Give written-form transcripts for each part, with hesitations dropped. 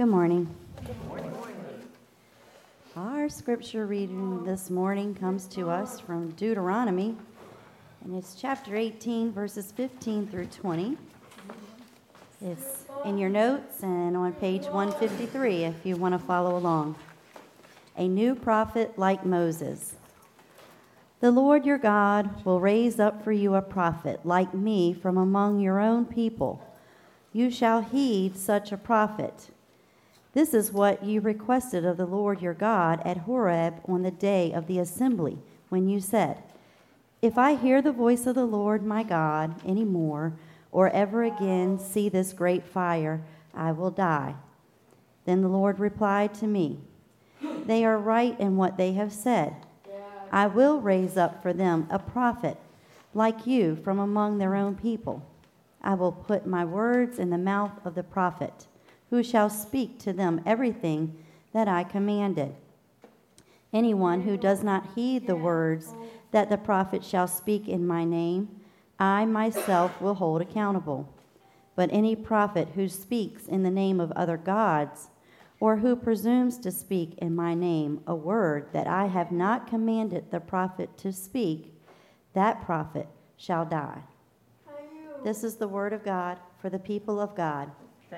Good morning. Good morning. Our scripture reading this morning comes to us from Deuteronomy, and it's chapter 18, verses 15 through 20. It's in your notes and on page 153 if you want to follow along. A new prophet like Moses. The Lord your God will raise up for you a prophet like me from among your own people. You shall heed such a prophet. This is what you requested of the Lord your God at Horeb on the day of the assembly, when you said, If I hear the voice of the Lord my God any more, or ever again see this great fire, I will die. Then the Lord replied to me, They are right in what they have said. I will raise up for them a prophet like you from among their own people. I will put my words in the mouth of the prophet, who shall speak to them everything that I commanded. Anyone who does not heed the words that the prophet shall speak in my name, I myself will hold accountable. But any prophet who speaks in the name of other gods, or who presumes to speak in my name a word that I have not commanded the prophet to speak, that prophet shall die. This is the word of God for the people of God.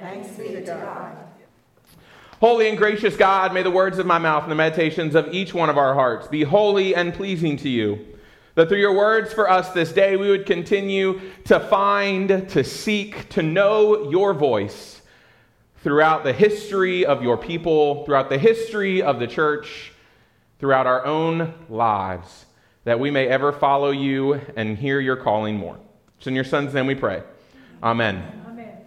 Thanks be to God. Holy and gracious God, may the words of my mouth and the meditations of each one of our hearts be holy and pleasing to you, that through your words for us this day we would continue to find, to seek, to know your voice throughout the history of your people, throughout the history of the church, throughout our own lives, that we may ever follow you and hear your calling more. It's in your Son's name we pray. Amen. Amen.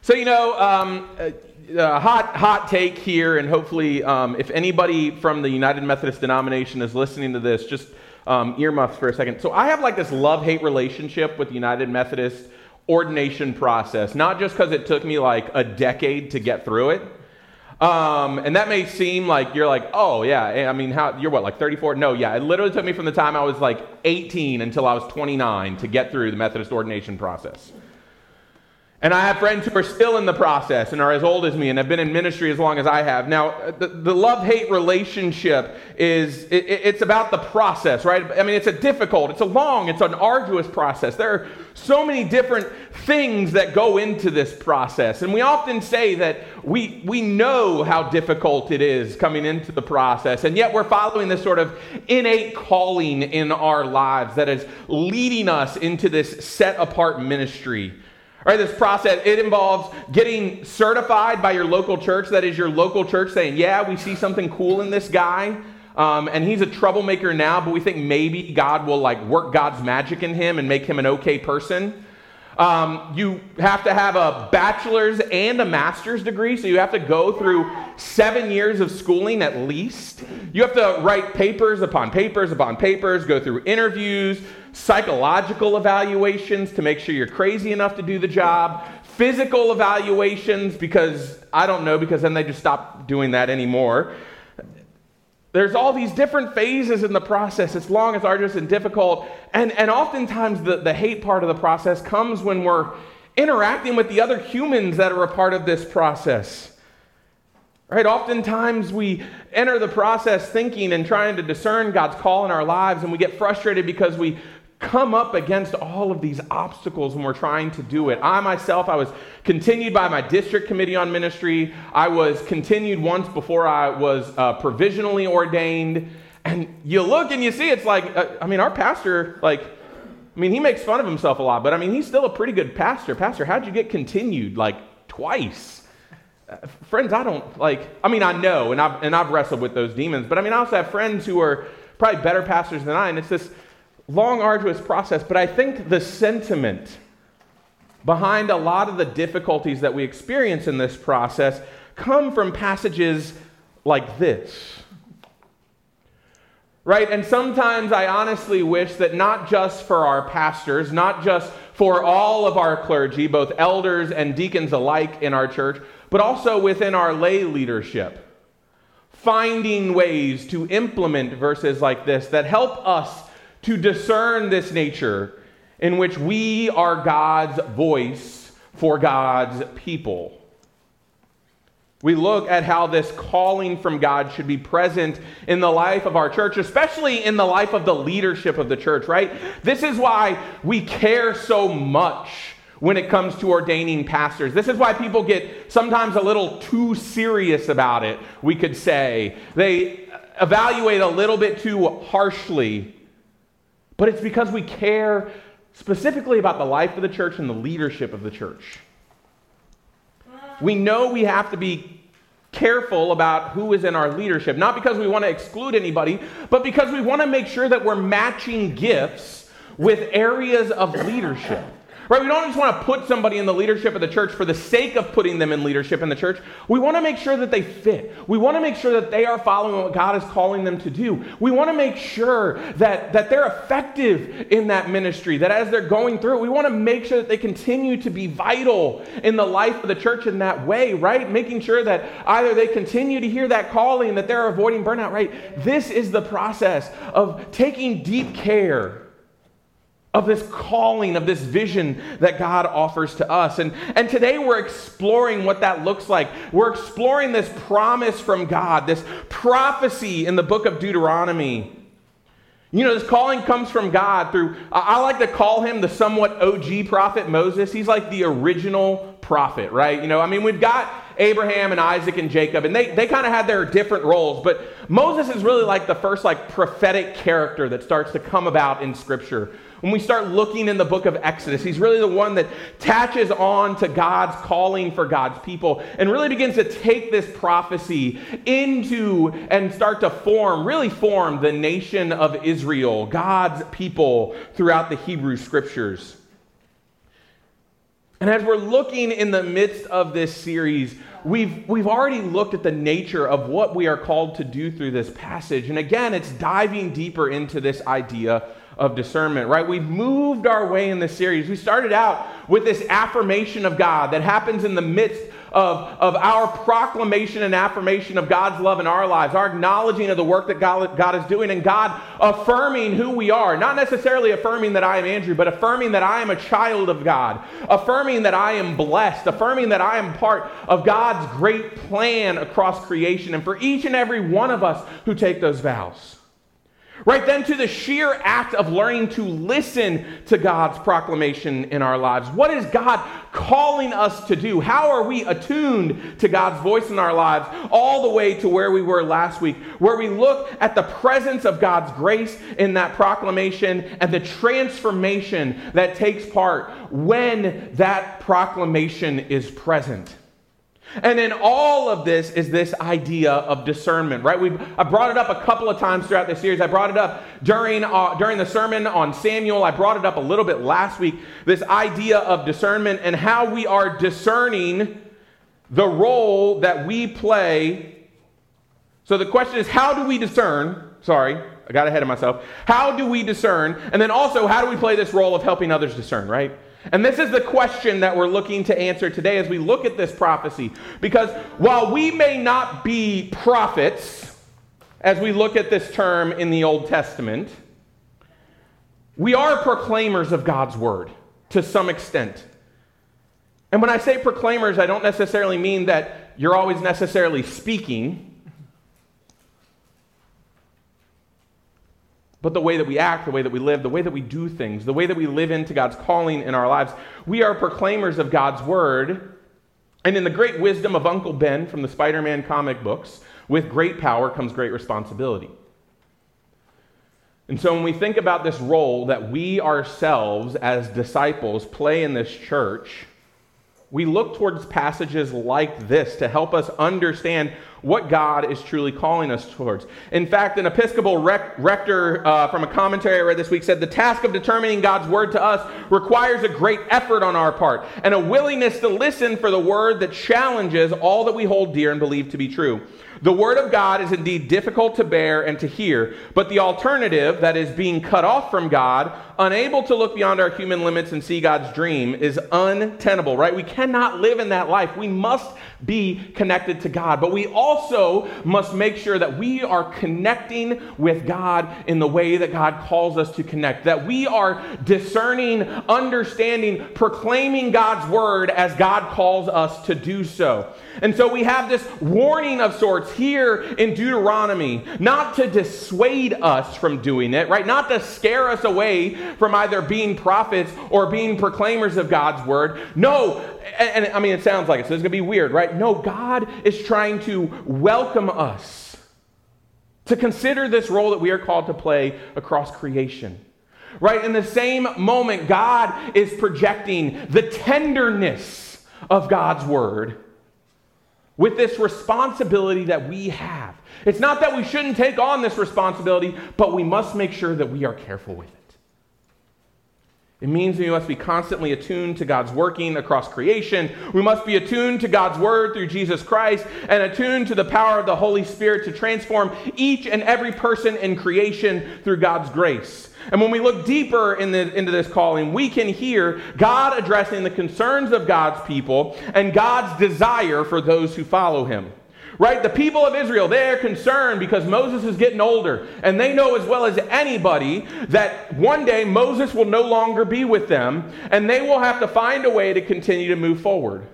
So, hot take here, and hopefully if anybody from the United Methodist denomination is listening to this, just earmuffs for a second. So I have like this love-hate relationship with the United Methodist ordination process, not just because it took me like a decade to get through it. And that may seem like you're like, oh yeah, I mean, how you're what, like 34? No, yeah, it literally took me from the time I was like 18 until I was 29 to get through the Methodist ordination process. And I have friends who are still in the process and are as old as me and have been in ministry as long as I have. Now, the love-hate relationship it's about the process, right? I mean, it's a difficult, it's a long, it's an arduous process. There are so many different things that go into this process. And we often say that we know how difficult it is coming into the process, and yet we're following this sort of innate calling in our lives that is leading us into this set-apart ministry. All right, this process, it involves getting certified by your local church. That is your local church saying, yeah, we see something cool in this guy, and he's a troublemaker now, but we think maybe God will like work God's magic in him and make him an okay person. You have to have a bachelor's and a master's degree, so you have to go through 7 years of schooling at least. You have to write papers upon papers upon papers, go through interviews, psychological evaluations to make sure you're crazy enough to do the job, physical evaluations because then they just stop doing that anymore. There's all these different phases in the process. It's long, it's arduous, and difficult. And oftentimes the hate part of the process comes when we're interacting with the other humans that are a part of this process. Right? Oftentimes we enter the process thinking and trying to discern God's call in our lives, and we get frustrated because we come up against all of these obstacles when we're trying to do it. I was continued by my district committee on ministry. I was continued once before I was provisionally ordained. And you look and you see, it's like, our pastor, he makes fun of himself a lot, but he's still a pretty good pastor. Pastor, how'd you get continued twice? Friends, I know, and I've wrestled with those demons, but I also have friends who are probably better pastors than I, and it's this long, arduous process. But I think the sentiment behind a lot of the difficulties that we experience in this process come from passages like this, right? And sometimes I honestly wish that not just for our pastors, not just for all of our clergy, both elders and deacons alike in our church, but also within our lay leadership, finding ways to implement verses like this that help us to discern this nature in which we are God's voice for God's people. We look at how this calling from God should be present in the life of our church, especially in the life of the leadership of the church, right? This is why we care so much when it comes to ordaining pastors. This is why people get sometimes a little too serious about it, we could say. They evaluate a little bit too harshly, but it's because we care specifically about the life of the church and the leadership of the church. We know we have to be careful about who is in our leadership, not because we want to exclude anybody, but because we want to make sure that we're matching gifts with areas of leadership. Right? We don't just want to put somebody in the leadership of the church for the sake of putting them in leadership in the church. We want to make sure that they fit. We want to make sure that they are following what God is calling them to do. We want to make sure that they're effective in that ministry, that as they're going through it, we want to make sure that they continue to be vital in the life of the church in that way, right? Making sure that either they continue to hear that calling, that they're avoiding burnout, right? This is the process of taking deep care of this calling, of this vision that God offers to us. And today we're exploring what that looks like. We're exploring this promise from God, this prophecy in the book of Deuteronomy. You know, this calling comes from God through, I like to call him the somewhat OG prophet Moses. He's like the original prophet, right? You know, I mean, we've got Abraham and Isaac and Jacob, and they kind of had their different roles, but Moses is really like the first like prophetic character that starts to come about in Scripture. When we start looking in the book of Exodus, he's really the one that attaches on to God's calling for God's people and really begins to take this prophecy into and start to form the nation of Israel, God's people throughout the Hebrew Scriptures. And as we're looking in the midst of this series, we've already looked at the nature of what we are called to do through this passage. And again, it's diving deeper into this idea of discernment, right? We've moved our way in this series. We started out with this affirmation of God that happens in the midst of our proclamation and affirmation of God's love in our lives, our acknowledging of the work that God is doing, and God affirming who we are. Not necessarily affirming that I am Andrew, but affirming that I am a child of God, affirming that I am blessed, affirming that I am part of God's great plan across creation, and for each and every one of us who take those vows. Right then to the sheer act of learning to listen to God's proclamation in our lives. What is God calling us to do? How are we attuned to God's voice in our lives? All the way to where we were last week, where we look at the presence of God's grace in that proclamation and the transformation that takes part when that proclamation is present. And in all of this is this idea of discernment, right? I brought it up a couple of times throughout this series. I brought it up during the sermon on Samuel. I brought it up a little bit last week, this idea of discernment and how we are discerning the role that we play. So the question is, how do we discern? Sorry, I got ahead of myself. How do we discern? And then also, how do we play this role of helping others discern, right? And this is the question that we're looking to answer today as we look at this prophecy. Because while we may not be prophets, as we look at this term in the Old Testament, we are proclaimers of God's word to some extent. And when I say proclaimers, I don't necessarily mean that you're always necessarily speaking, but the way that we act, the way that we live, the way that we do things, the way that we live into God's calling in our lives. We are proclaimers of God's word. And in the great wisdom of Uncle Ben from the Spider-Man comic books, with great power comes great responsibility. And so when we think about this role that we ourselves as disciples play in this church, we look towards passages like this to help us understand what God is truly calling us towards. In fact, an Episcopal rector from a commentary I read this week said, "The task of determining God's word to us requires a great effort on our part and a willingness to listen for the word that challenges all that we hold dear and believe to be true. The word of God is indeed difficult to bear and to hear, but the alternative, that is being cut off from God, unable to look beyond our human limits and see God's dream, is untenable," right? We cannot live in that life. We must be connected to God, but we all also must make sure that we are connecting with God in the way that God calls us to connect, that we are discerning, understanding, proclaiming God's word as God calls us to do so. And so we have this warning of sorts here in Deuteronomy, not to dissuade us from doing it, right? Not to scare us away from either being prophets or being proclaimers of God's word. No, and I mean, it sounds like it, so it's going to be weird, right? No, God is trying to welcome us to consider this role that we are called to play across creation, right? In the same moment, God is projecting the tenderness of God's word with this responsibility that we have. It's not that we shouldn't take on this responsibility, but we must make sure that we are careful with it. It means we must be constantly attuned to God's working across creation. We must be attuned to God's word through Jesus Christ and attuned to the power of the Holy Spirit to transform each and every person in creation through God's grace. And when we look deeper into this calling, we can hear God addressing the concerns of God's people and God's desire for those who follow him. Right? The people of Israel, they're concerned because Moses is getting older. And they know as well as anybody that one day Moses will no longer be with them. And they will have to find a way to continue to move forward.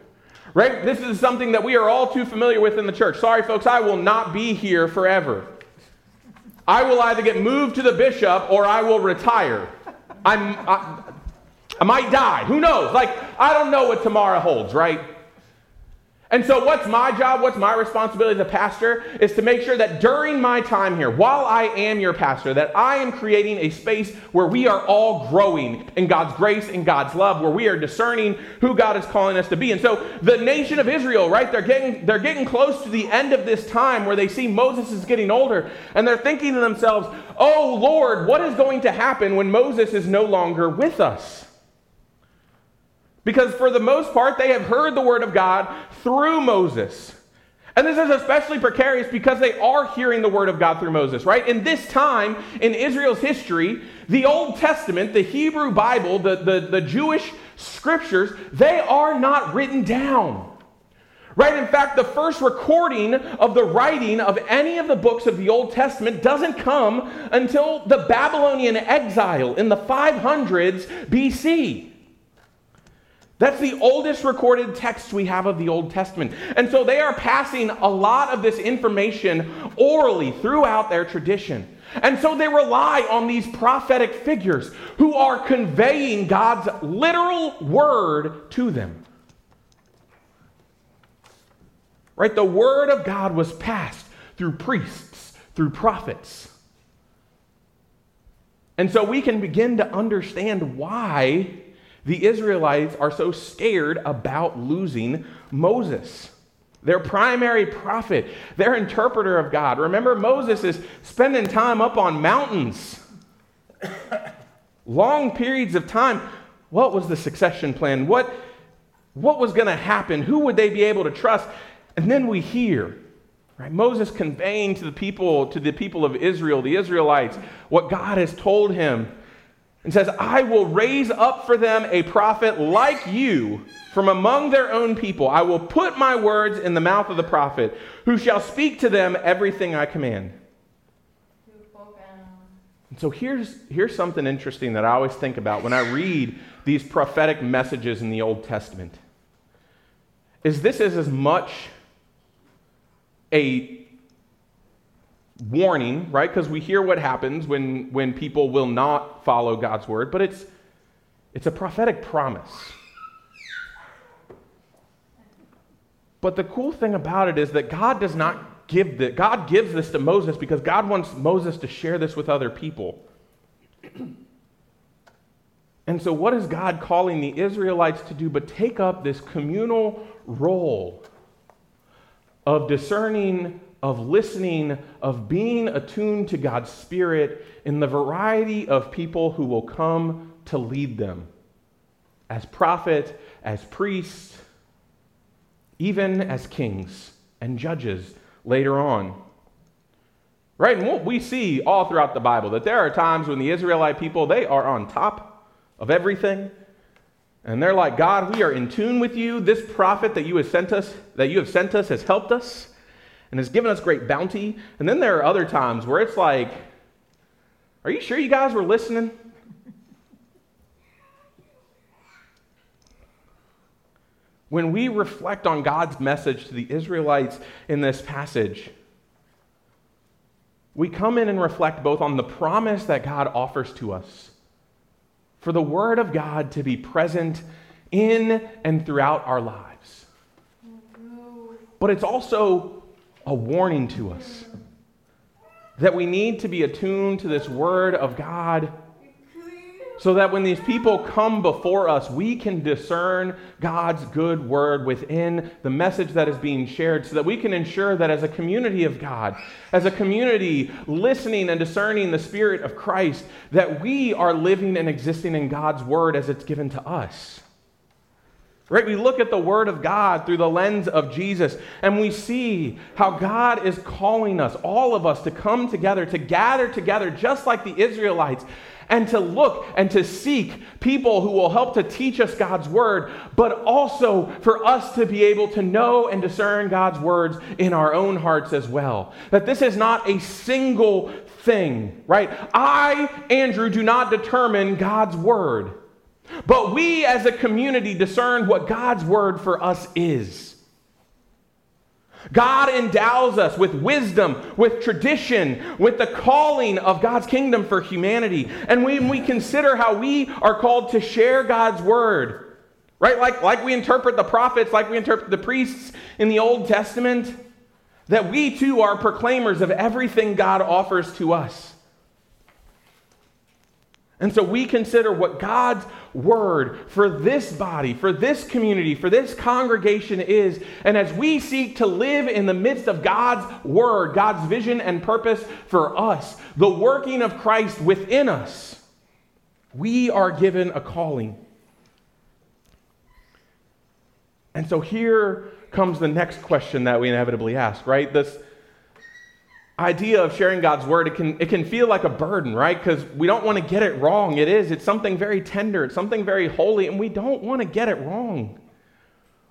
Right? This is something that we are all too familiar with in the church. Sorry, folks, I will not be here forever. I will either get moved to the bishop or I will retire. I might die. Who knows? Like, I don't know what tomorrow holds, right? And so what's my job? What's my responsibility as a pastor is to make sure that during my time here, while I am your pastor, that I am creating a space where we are all growing in God's grace and God's love, where we are discerning who God is calling us to be. And so the nation of Israel, right, they're getting close to the end of this time where they see Moses is getting older, and they're thinking to themselves, oh, Lord, what is going to happen when Moses is no longer with us? Because for the most part, they have heard the word of God through Moses. And this is especially precarious because they are hearing the word of God through Moses, right? In this time in Israel's history, the Old Testament, the Hebrew Bible, the Jewish scriptures, they are not written down. Right? In fact, the first recording of the writing of any of the books of the Old Testament doesn't come until the Babylonian exile in the 500s BC. That's the oldest recorded text we have of the Old Testament. And so they are passing a lot of this information orally throughout their tradition. And so they rely on these prophetic figures who are conveying God's literal word to them. Right? The word of God was passed through priests, through prophets. And so we can begin to understand why the Israelites are so scared about losing Moses, their primary prophet, their interpreter of God. Remember, Moses is spending time up on mountains, long periods of time. What was the succession plan? What was going to happen? Who would they be able to trust? And then we hear, right, Moses conveying to the people of Israel, the Israelites, what God has told him. And says, I will raise up for them a prophet like you from among their own people. I will put my words in the mouth of the prophet, who shall speak to them everything I command. And so here's something interesting that I always think about when I read these prophetic messages in the Old Testament. Is this is as much a warning, right? Because we hear what happens when people will not follow God's word, but it's a prophetic promise. But the cool thing about it is that God gives this to Moses because God wants Moses to share this with other people. And so what is God calling the Israelites to do but take up this communal role of discerning, of listening, of being attuned to God's Spirit in the variety of people who will come to lead them as prophet, as priest, even as kings and judges later on. Right? And what we see all throughout the Bible, that there are times when the Israelite people, they are on top of everything. And they're like, God, we are in tune with you. This prophet that you have sent us has helped us. and has given us great bounty. And then there are other times where it's like, are you sure you guys were listening? When we reflect on God's message to the Israelites in this passage, we come in and reflect both on the promise that God offers to us for the Word of God to be present in and throughout our lives. But it's also a warning to us that we need to be attuned to this Word of God so that when these people come before us, we can discern God's good word within the message that is being shared, so that we can ensure that as a community of God, as a community listening and discerning the Spirit of Christ, that we are living and existing in God's word as it's given to us. Right? We look at the word of God through the lens of Jesus, and we see how God is calling us, all of us, to come together, to gather together just like the Israelites, and to look and to seek people who will help to teach us God's word, but also for us to be able to know and discern God's words in our own hearts as well. That this is not a single thing, right? I, Andrew, do not determine God's word, but we as a community discern what God's word for us is. God endows us with wisdom, with tradition, with the calling of God's kingdom for humanity. And when we consider how we are called to share God's word, right? Like we interpret the prophets, like we interpret the priests in the Old Testament, that we too are proclaimers of everything God offers to us. And so we consider what God's word for this body, for this community, for this congregation is. And as we seek to live in the midst of God's word, God's vision and purpose for us, the working of Christ within us, we are given a calling. And so here comes the next question that we inevitably ask, right? This idea of sharing God's word, it can feel like a burden, right? Because we don't want to get it wrong. It's something very tender, it's something very holy, and we don't want to get it wrong.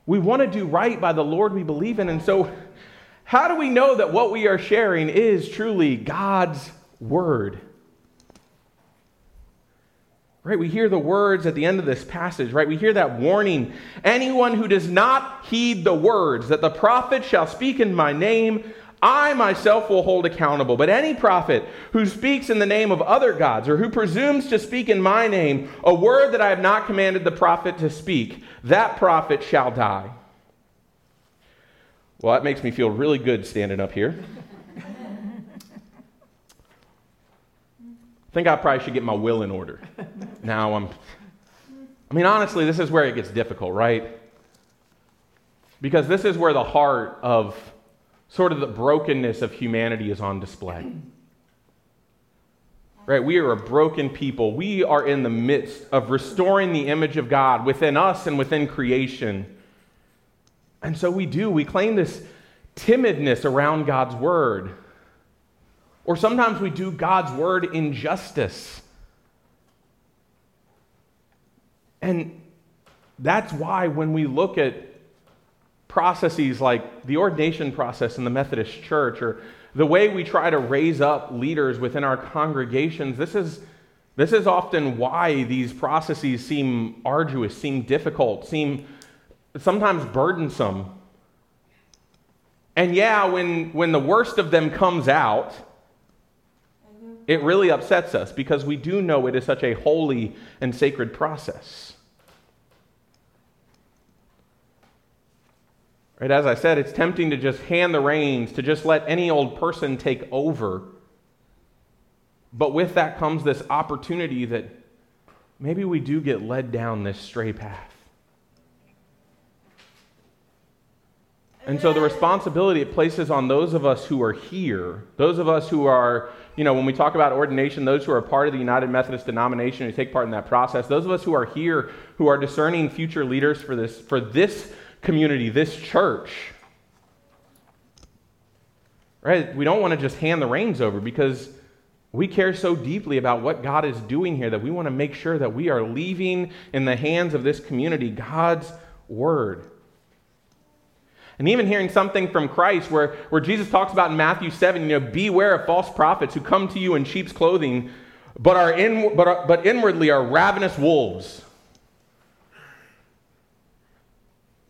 We want to do right by the Lord we believe in. And so how do we know that what we are sharing is truly God's word? Right? We hear the words at the end of this passage, right? We hear that warning. Anyone who does not heed the words that the prophet shall speak in my name, I myself will hold accountable. But any prophet who speaks in the name of other gods, or who presumes to speak in my name a word that I have not commanded the prophet to speak, that prophet shall die. Well, that makes me feel really good standing up here. I think I probably should get my will in order. Now honestly, this is where it gets difficult, right? Because this is where the heart of sort of the brokenness of humanity is on display. Right? We are a broken people. We are in the midst of restoring the image of God within us and within creation. And so we claim this timidness around God's word. Or sometimes we do God's word injustice. And that's why when we look at processes like the ordination process in the Methodist Church, or the way we try to raise up leaders within our congregations, this is often why these processes seem arduous, seem difficult, seem sometimes burdensome. And yeah, when the worst of them comes out, it really upsets us, because we do know it is such a holy and sacred process. Right, as I said, it's tempting to just hand the reins, to just let any old person take over. But with that comes this opportunity that maybe we do get led down this stray path. And so the responsibility it places on those of us who are here, those of us who are, when we talk about ordination, those who are part of the United Methodist denomination who take part in that process, those of us who are here who are discerning future leaders for this community, this church, right? We don't want to just hand the reins over, because we care so deeply about what God is doing here that we want to make sure that we are leaving in the hands of this community God's word. And even hearing something from Christ where Jesus talks about in Matthew 7, beware of false prophets who come to you in sheep's clothing, but inwardly are ravenous wolves.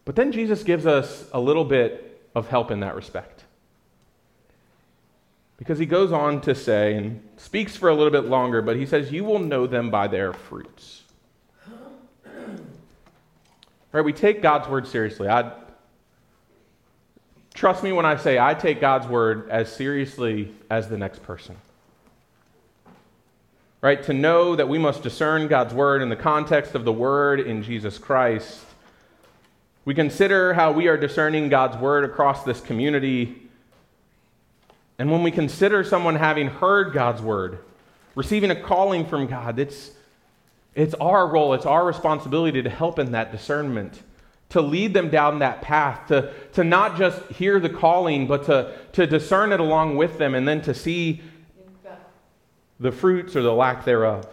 But then Jesus gives us a little bit of help in that respect. Because he goes on to say, and speaks for a little bit longer, but he says, you will know them by their fruits. All right, we take God's word seriously. Trust me when I say I take God's word as seriously as the next person. Right? To know that we must discern God's word in the context of the word in Jesus Christ. We consider how we are discerning God's word across this community. And when we consider someone having heard God's word, receiving a calling from God, it's our role, it's our responsibility to help in that discernment, to lead them down that path, to not just hear the calling, but to discern it along with them and then to see the fruits or the lack thereof.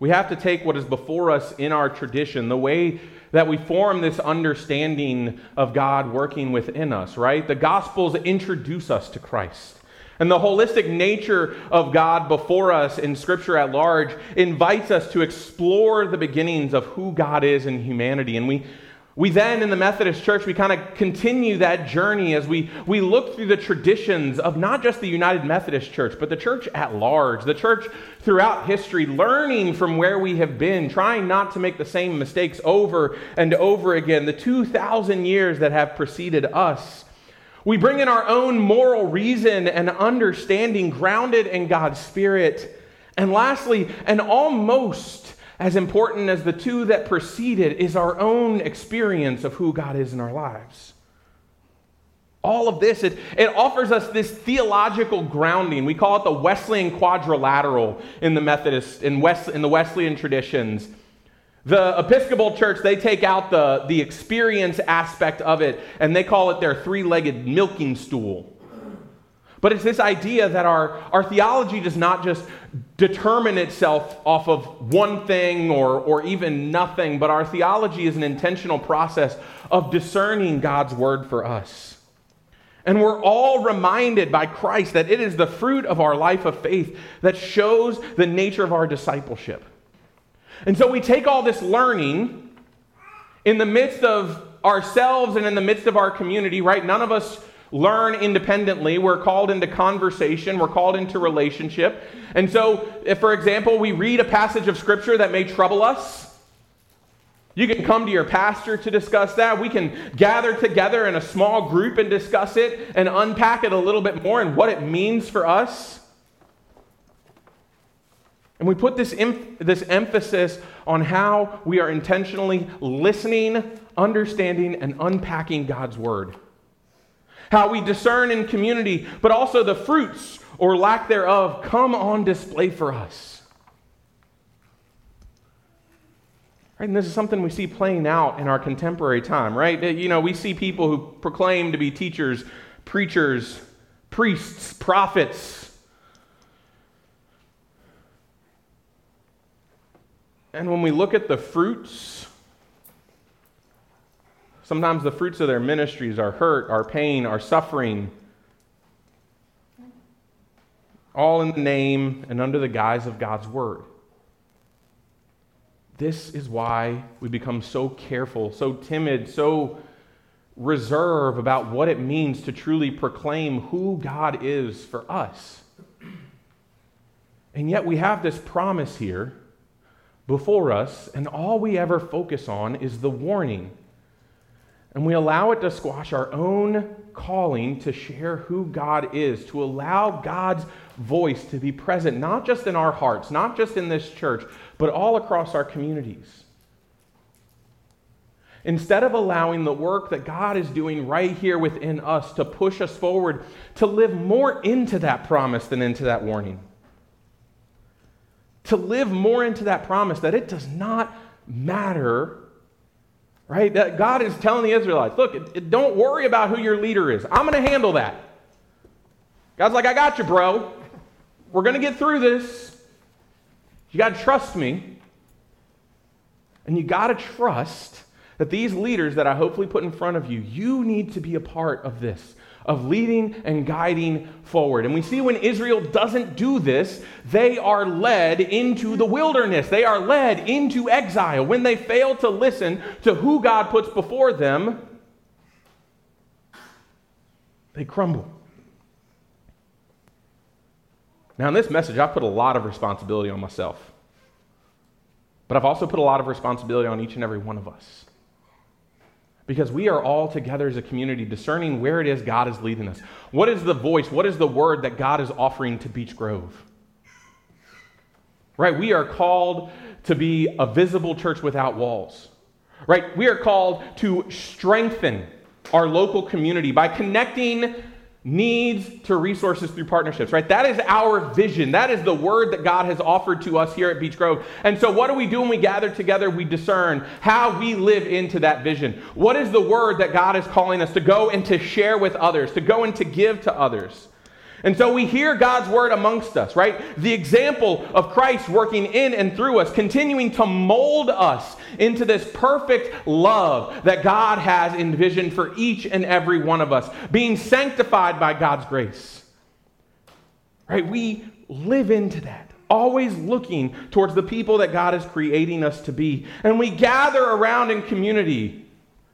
We have to take what is before us in our tradition, the way that we form this understanding of God working within us, right? The Gospels introduce us to Christ. And the holistic nature of God before us in Scripture at large invites us to explore the beginnings of who God is in humanity. And we then, in the Methodist Church, we kind of continue that journey as we look through the traditions of not just the United Methodist Church, but the church at large, the church throughout history, learning from where we have been, trying not to make the same mistakes over and over again, the 2,000 years that have preceded us. We bring in our own moral reason and understanding grounded in God's Spirit. And lastly, and almost as important as the two that preceded is our own experience of who God is in our lives. All of this, it offers us this theological grounding. We call it the Wesleyan quadrilateral in the Methodist, in the Wesleyan traditions. The Episcopal Church, they take out the experience aspect of it, and they call it their three-legged milking stool. But it's this idea that our theology does not just determine itself off of one thing or even nothing, but our theology is an intentional process of discerning God's word for us. And we're all reminded by Christ that it is the fruit of our life of faith that shows the nature of our discipleship. And so we take all this learning in the midst of ourselves and in the midst of our community, right? None of us learn independently. We're called into conversation. We're called into relationship. And so if, for example, we read a passage of Scripture that may trouble us, you can come to your pastor to discuss that. We can gather together in a small group and discuss it and unpack it a little bit more and what it means for us. And we put this emphasis on how we are intentionally listening, understanding, and unpacking God's word. How we discern in community, but also the fruits or lack thereof come on display for us. Right? And this is something we see playing out in our contemporary time, right? We see people who proclaim to be teachers, preachers, priests, prophets. And when we look at the fruits, sometimes the fruits of their ministries are hurt, our pain, our suffering, all in the name and under the guise of God's word. This is why we become so careful, so timid, so reserved about what it means to truly proclaim who God is for us. And yet we have this promise here before us, and all we ever focus on is the warning. And we allow it to squash our own calling to share who God is, to allow God's voice to be present, not just in our hearts, not just in this church, but all across our communities. Instead of allowing the work that God is doing right here within us to push us forward, to live more into that promise than into that warning. To live more into that promise that it does not matter. Right? That God is telling the Israelites, look, don't worry about who your leader is. I'm going to handle that. God's like, I got you, bro. We're going to get through this. You got to trust me. And you got to trust that these leaders that I hopefully put in front of you, you need to be a part of this, of leading and guiding forward. And we see when Israel doesn't do this, they are led into the wilderness. They are led into exile. When they fail to listen to who God puts before them, they crumble. Now, in this message, I put a lot of responsibility on myself. But I've also put a lot of responsibility on each and every one of us. Because we are all together as a community discerning where it is God is leading us. What is the voice? What is the word that God is offering to Beach Grove? Right? We are called to be a visible church without walls. Right? We are called to strengthen our local community by connecting needs to resources through partnerships, right? That is our vision. That is the word that God has offered to us here at Beach Grove. And so what do we do when we gather together? We discern how we live into that vision. What is the word that God is calling us to go and to share with others, to go and to give to others? And so we hear God's word amongst us, right? The example of Christ working in and through us, continuing to mold us into this perfect love that God has envisioned for each and every one of us, being sanctified by God's grace, right? We live into that, always looking towards the people that God is creating us to be. And we gather around in community,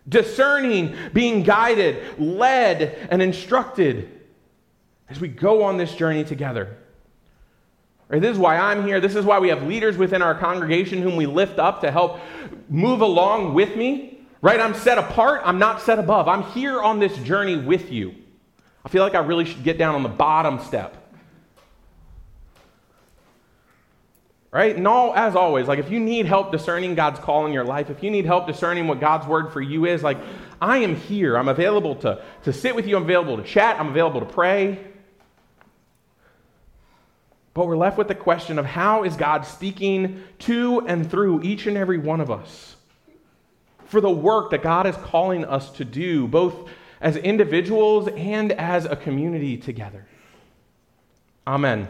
discerning, being guided, led, and instructed as we go on this journey together. Right, this is why I'm here. This is why we have leaders within our congregation whom we lift up to help move along with me. Right? I'm set apart. I'm not set above. I'm here on this journey with you. I feel like I really should get down on the bottom step. Right? And all, as always, like if you need help discerning God's call in your life, if you need help discerning what God's word for you is, like I am here. I'm available to sit with you. I'm available to chat. I'm available to pray. But we're left with the question of how is God speaking to and through each and every one of us for the work that God is calling us to do, both as individuals and as a community together. Amen.